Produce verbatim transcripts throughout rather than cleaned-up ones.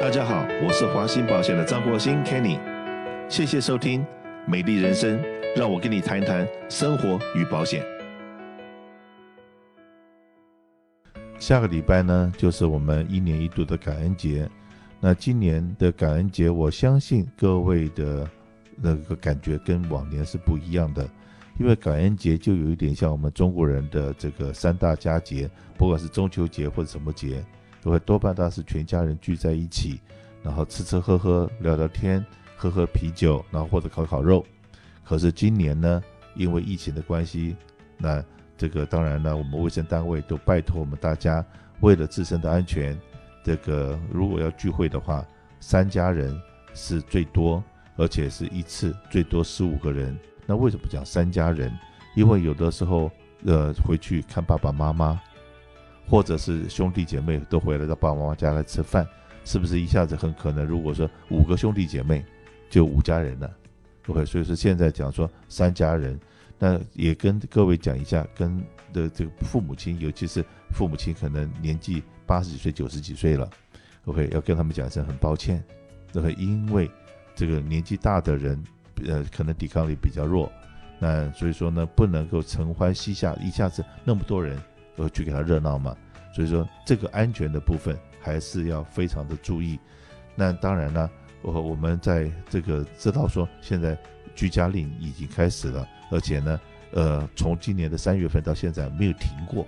大家好，我是华鑫保险的张国兴 Kenny， 谢谢收听美丽人生，让我跟你谈谈生活与保险。下个礼拜呢，就是我们一年一度的感恩节。那今年的感恩节，我相信各位的那个感觉跟往年是不一样的，因为感恩节就有一点像我们中国人的这个三大佳节，不管是中秋节或者什么节，都会多半大是全家人聚在一起，然后吃吃喝喝，聊聊天，喝喝啤酒，然后或者烤烤肉。可是今年呢，因为疫情的关系，那这个当然呢，我们卫生单位都拜托我们大家，为了自身的安全，这个如果要聚会的话，三家人是最多，而且是一次最多十五个人。那为什么讲三家人？因为有的时候，呃，回去看爸爸妈妈，或者是兄弟姐妹都回来到爸爸妈妈家来吃饭，是不是一下子很可能？如果说五个兄弟姐妹，就五家人了。OK， 所以说现在讲说三家人，那也跟各位讲一下，跟的这个父母亲，尤其是父母亲可能年纪八十几岁、九十几岁了 ，OK， 要跟他们讲一声很抱歉，那因为这个年纪大的人，呃，可能抵抗力比较弱，那所以说呢，不能够承欢膝下，一下子那么多人，呃，去给他热闹嘛，所以说这个安全的部分还是要非常的注意。那当然呢，我我们在这个知道说，现在居家令已经开始了，而且呢，呃，从今年的三月份到现在没有停过。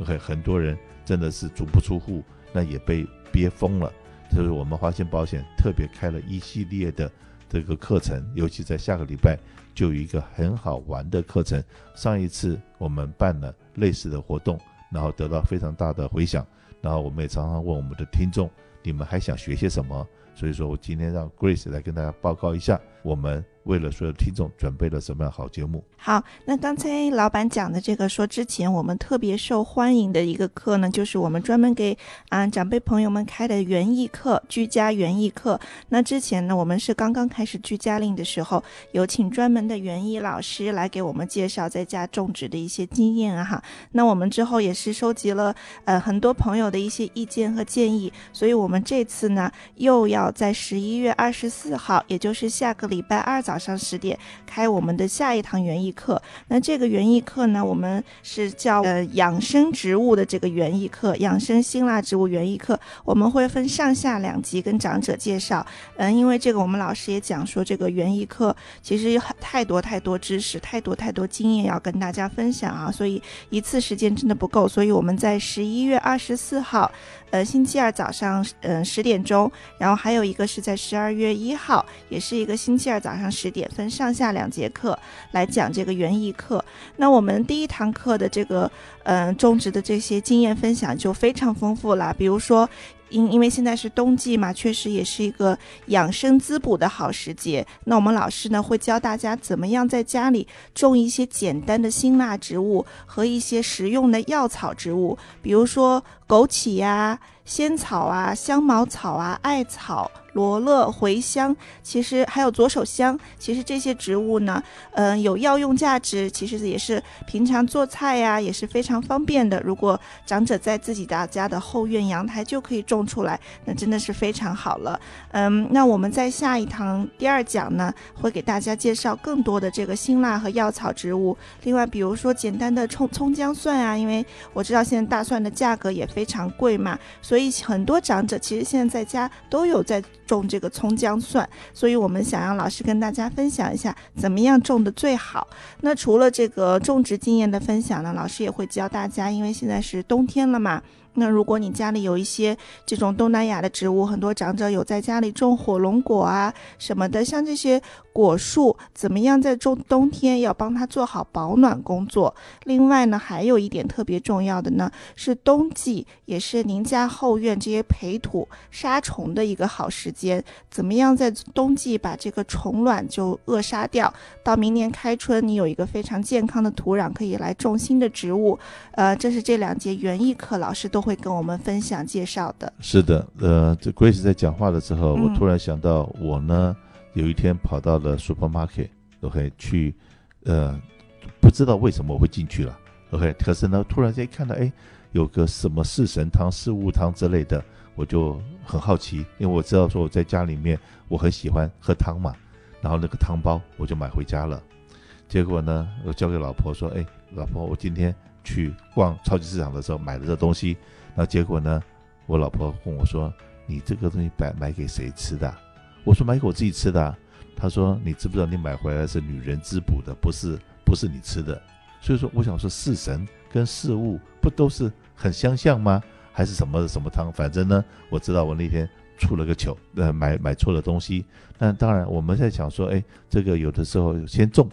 OK， 很多人真的是足不出户，那也被憋疯了。所以我们华鑫保险特别开了一系列的这个课程，尤其在下个礼拜就有一个很好玩的课程。上一次我们办了类似的活动，然后得到非常大的回响，然后我们也常常问我们的听众，你们还想学些什么？所以说我今天让 Grace 来跟大家报告一下，我们为了所有听众准备了什么样好节目。好，那刚才老板讲的这个说之前我们特别受欢迎的一个课呢，就是我们专门给啊长辈朋友们开的园艺课，居家园艺课。那之前呢，我们是刚刚开始居家令的时候，有请专门的园艺老师来给我们介绍在家种植的一些经验啊哈。那我们之后也是收集了呃很多朋友的一些意见和建议，所以我们这次呢又要在十一月二十四号，也就是下个礼拜二早上十点开我们的下一堂园艺课。那这个园艺课呢，我们是叫呃养生植物的这个园艺课，养生辛辣植物园艺课。我们会分上下两集跟长者介绍。嗯，因为这个我们老师也讲说，这个园艺课其实太多太多知识，太多太多经验要跟大家分享啊，所以一次时间真的不够。所以我们在十一月二十四号，呃星期二早上嗯十点钟，然后还有一个是在十二月一号，也是一个星期二早上十。十点分上下两节课来讲这个园艺课。那我们第一堂课的这个嗯、呃、种植的这些经验分享就非常丰富了，比如说因因为现在是冬季嘛，确实也是一个养生滋补的好时节。那我们老师呢会教大家怎么样在家里种一些简单的辛辣植物和一些实用的药草植物，比如说枸杞呀、啊、仙草啊、香茅草啊、艾草、罗勒、茴香，其实还有左手香。其实这些植物呢，嗯、呃，有药用价值，其实也是平常做菜呀、啊，也是非常方便的。如果长者在自己大家的后院阳台就可以种出来，那真的是非常好了。嗯，那我们在下一堂第二讲呢，会给大家介绍更多的这个辛辣和药草植物。另外，比如说简单的葱葱姜蒜啊，因为我知道现在大蒜的价格也非常贵嘛，所以很多长者其实现在在家都有在种这个葱姜蒜，所以我们想让老师跟大家分享一下怎么样种的最好。那除了这个种植经验的分享呢，老师也会教大家，因为现在是冬天了嘛，那如果你家里有一些这种东南亚的植物，很多长者有在家里种火龙果啊什么的，像这些果树怎么样在中冬天要帮它做好保暖工作。另外呢，还有一点特别重要的呢，是冬季也是您家后院这些培土杀虫的一个好时间，怎么样在冬季把这个虫卵就扼杀掉，到明年开春你有一个非常健康的土壤可以来种新的植物。呃，这是这两节园艺课老师都会跟我们分享介绍的。是的，呃，这 Grace 在讲话的时候，我突然想到，我呢有一天跑到了 supermarket， OK， 去，呃，不知道为什么我会进去了 ，OK， 可是呢，突然间看到，哎，有个什么四神汤、四物汤之类的，我就很好奇，因为我知道说我在家里面我很喜欢喝汤嘛，然后那个汤包我就买回家了。结果呢，我交给老婆说，哎，老婆，我今天去逛超级市场的时候买了这东西，然后结果呢，我老婆问我说，你这个东西买买给谁吃的啊？我说买给我自己吃的啊。她说，你知不知道你买回来是女人滋补的，不是不是你吃的。所以说我想说，事神跟事物不都是很相像吗？还是什么什么汤？反正呢，我知道我那天出了个糗，呃，买买错了东西。但当然我们在想说，哎，这个有的时候先种，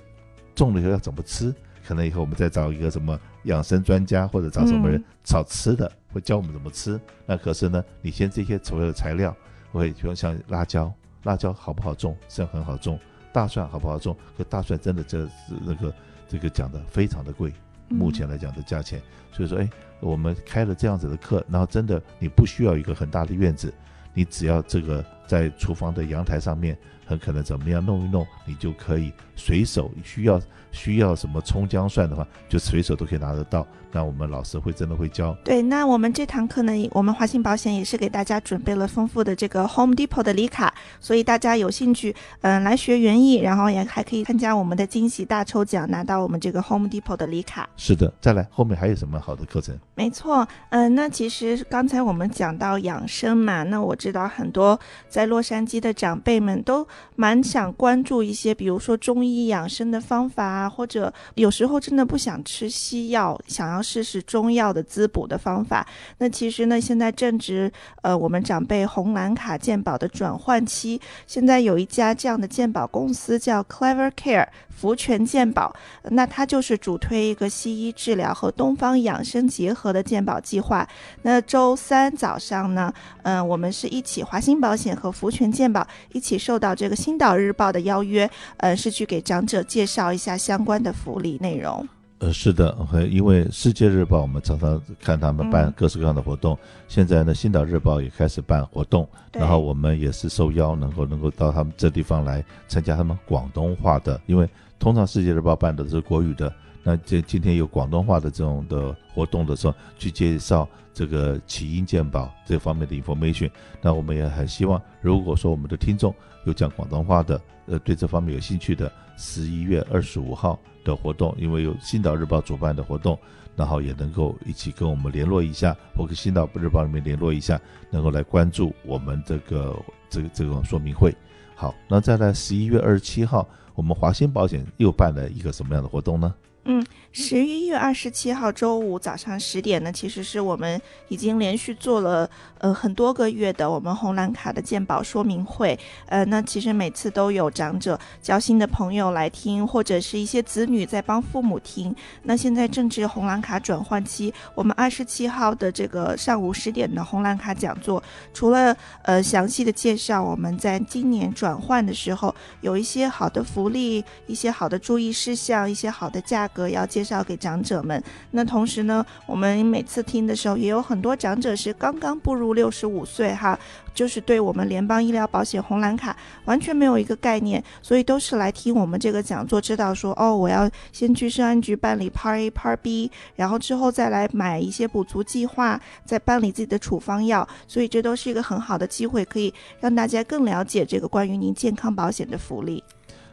种了以后要怎么吃？可能以后我们再找一个什么养生专家，或者找什么人找吃的，会教我们怎么吃。那可是呢，你先这些所有的材料，我会像辣椒，辣椒好不好种？是很好种。大蒜好不好种？可大蒜真的这那个这个讲的非常的贵。目前来讲的价钱，所以说，哎，我们开了这样子的课，然后真的你不需要一个很大的院子，你只要这个在厨房的阳台上面，很可能怎么样弄一弄，你就可以随手需要需要什么葱姜蒜的话，就随手都可以拿得到。那我们老师会真的会教。对，那我们这堂课呢，我们华信保险也是给大家准备了丰富的这个 Home Depot 的礼卡，所以大家有兴趣，嗯、呃，来学园艺，然后也还可以参加我们的惊喜大抽奖，拿到我们这个 Home Depot 的礼卡。是的，再来后面还有什么好的课程？没错，嗯、呃，那其实刚才我们讲到养生嘛，那我知道很多在洛杉矶的长辈们都蛮想关注一些，比如说中医养生的方法啊，或者有时候真的不想吃西药，想要试试中药的滋补的方法。那其实呢，现在正值呃我们长辈红蓝卡健保的转换期，现在有一家这样的健保公司叫 Clever Care 福全健保，那它就是主推一个西医治疗和东方养生结合的健保计划。那周三早上呢，嗯、呃，我们是一起华信保险和福全健保一起受到这个星岛日报的邀约，呃，是去给长者介绍一下相关的福利内容。呃，是的，因为世界日报我们常常看他们办各式各样的活动，嗯、现在呢，星岛日报也开始办活动，然后我们也是受邀能够能够到他们这地方来参加他们广东话的，因为通常世界日报办的是国语的，那这今天有广东话的这种的活动的时候，去介绍这个起因健保这方面的 information。 那我们也很希望，如果说我们的听众有讲广东话的，呃，对这方面有兴趣的，十一月二十五号的活动，因为有星岛日报主办的活动，然后也能够一起跟我们联络一下，或跟星岛日报里面联络一下，能够来关注我们这个这个这种说明会。好，那再来十一月二十七号，我们华信保险又办了一个什么样的活动呢？嗯，十一月二十七号周五早上十点呢，其实是我们已经连续做了呃很多个月的我们红蓝卡的健保说明会。呃，那其实每次都有长者交心的朋友来听，或者是一些子女在帮父母听。那现在正值红蓝卡转换期，我们二十七号的这个上午十点的红蓝卡讲座，除了呃详细的介绍我们在今年转换的时候有一些好的福利、一些好的注意事项、一些好的价格要介绍给长者们。那同时呢，我们每次听的时候也有很多长者是刚刚步入六十五岁哈，就是对我们联邦医疗保险红蓝卡完全没有一个概念，所以都是来听我们这个讲座，知道说哦，我要先去社安局办理 Part A Part B， 然后之后再来买一些补足计划，再办理自己的处方药。所以这都是一个很好的机会，可以让大家更了解这个关于您健康保险的福利。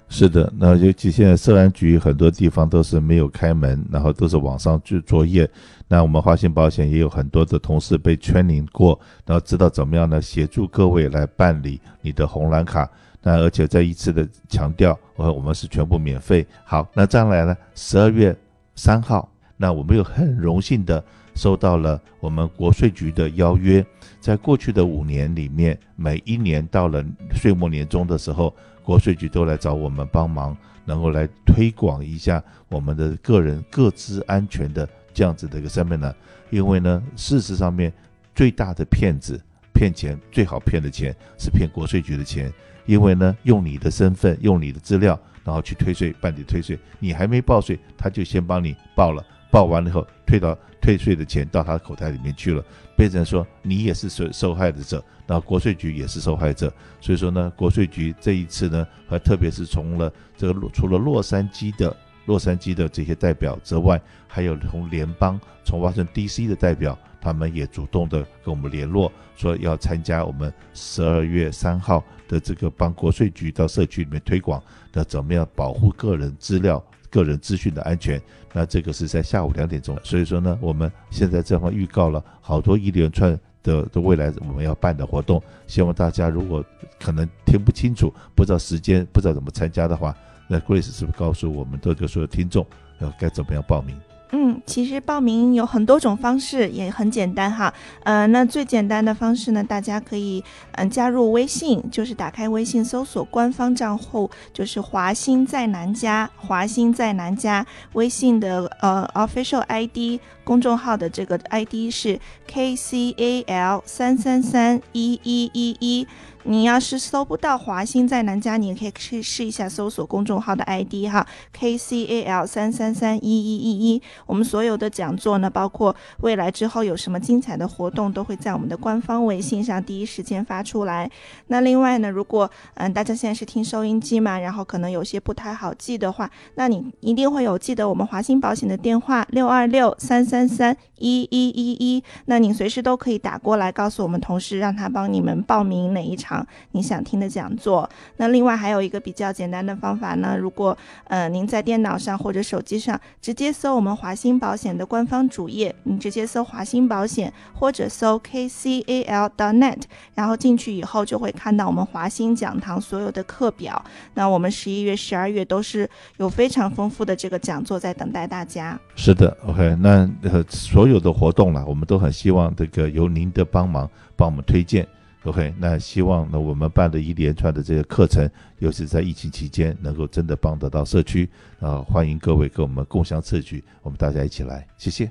是的，那尤其现在社安局很多地方都是没有开门，然后都是网上去作业。那我们华信保险也有很多的同事被training过，然后知道怎么样呢协助各位来办理你的红蓝卡。那而且再一次的强调，我们是全部免费。好，那再来呢，十二月三号，那我们又很荣幸的收到了我们国税局的邀约。在过去的五年里面，每一年到了岁末年终的时候，国税局都来找我们帮忙，能够来推广一下我们的个人个资安全的这样子的一个seminar。因为呢，事实上面最大的骗子骗钱最好骗的钱是骗国税局的钱，因为呢，用你的身份，用你的资料，然后去退税，办理退税，你还没报税，他就先帮你报了，报完了以后退到退税的钱到他口袋里面去了，变成说你也是受害者，然后国税局也是受害者。所以说呢，国税局这一次呢，还特别是从了这个除了洛杉矶的洛杉矶的这些代表之外，还有从联邦、从华盛顿 D C 的代表，他们也主动的跟我们联络，说要参加我们十二月三号的这个帮国税局到社区里面推广的怎么样保护个人资料个人资讯的安全。那这个是在下午两点钟，所以说呢我们现在这方预告了好多一连串的, 的未来我们要办的活动，希望大家如果可能听不清楚不知道时间不知道怎么参加的话，那 Grace 是不是告诉我们的所有听众要该怎么样报名？嗯，其实报名有很多种方式，也很简单哈。呃，那最简单的方式呢，大家可以嗯、呃、加入微信，就是打开微信搜索官方账户，就是华兴在南加，华兴在南加，微信的呃 official I D， 公众号的这个 I D 是 K C A L 三三三一一一一。你要是搜不到华兴在南加，你也可以去试一下搜索公众号的 I D 哈 K C A L 三三三一一一一。我们所有的讲座呢，包括未来之后有什么精彩的活动，都会在我们的官方微信上第一时间发出来。那另外呢，如果嗯大家现在是听收音机嘛，然后可能有些不太好记的话，那你一定会有记得我们华兴保险的电话六二六三三三一一一一，那你随时都可以打过来告诉我们同事，让他帮你们报名哪一场你想听的讲座。那另外还有一个比较简单的方法呢，如果呃您在电脑上或者手机上直接搜我们华兴保险的官方主页，你直接搜华兴保险或者搜 K C A L 点 net， 然后进去以后就会看到我们华兴讲堂所有的课表。那我们十一月、十二月都是有非常丰富的这个讲座在等待大家。是的 OK， 那、呃、所有的活动啦，我们都很希望这个由您的帮忙帮我们推荐。OK， 那希望呢我们办的一连串的这个课程，尤其在疫情期间能够真的帮得到社区啊、呃，欢迎各位跟我们共襄盛举，我们大家一起来，谢谢。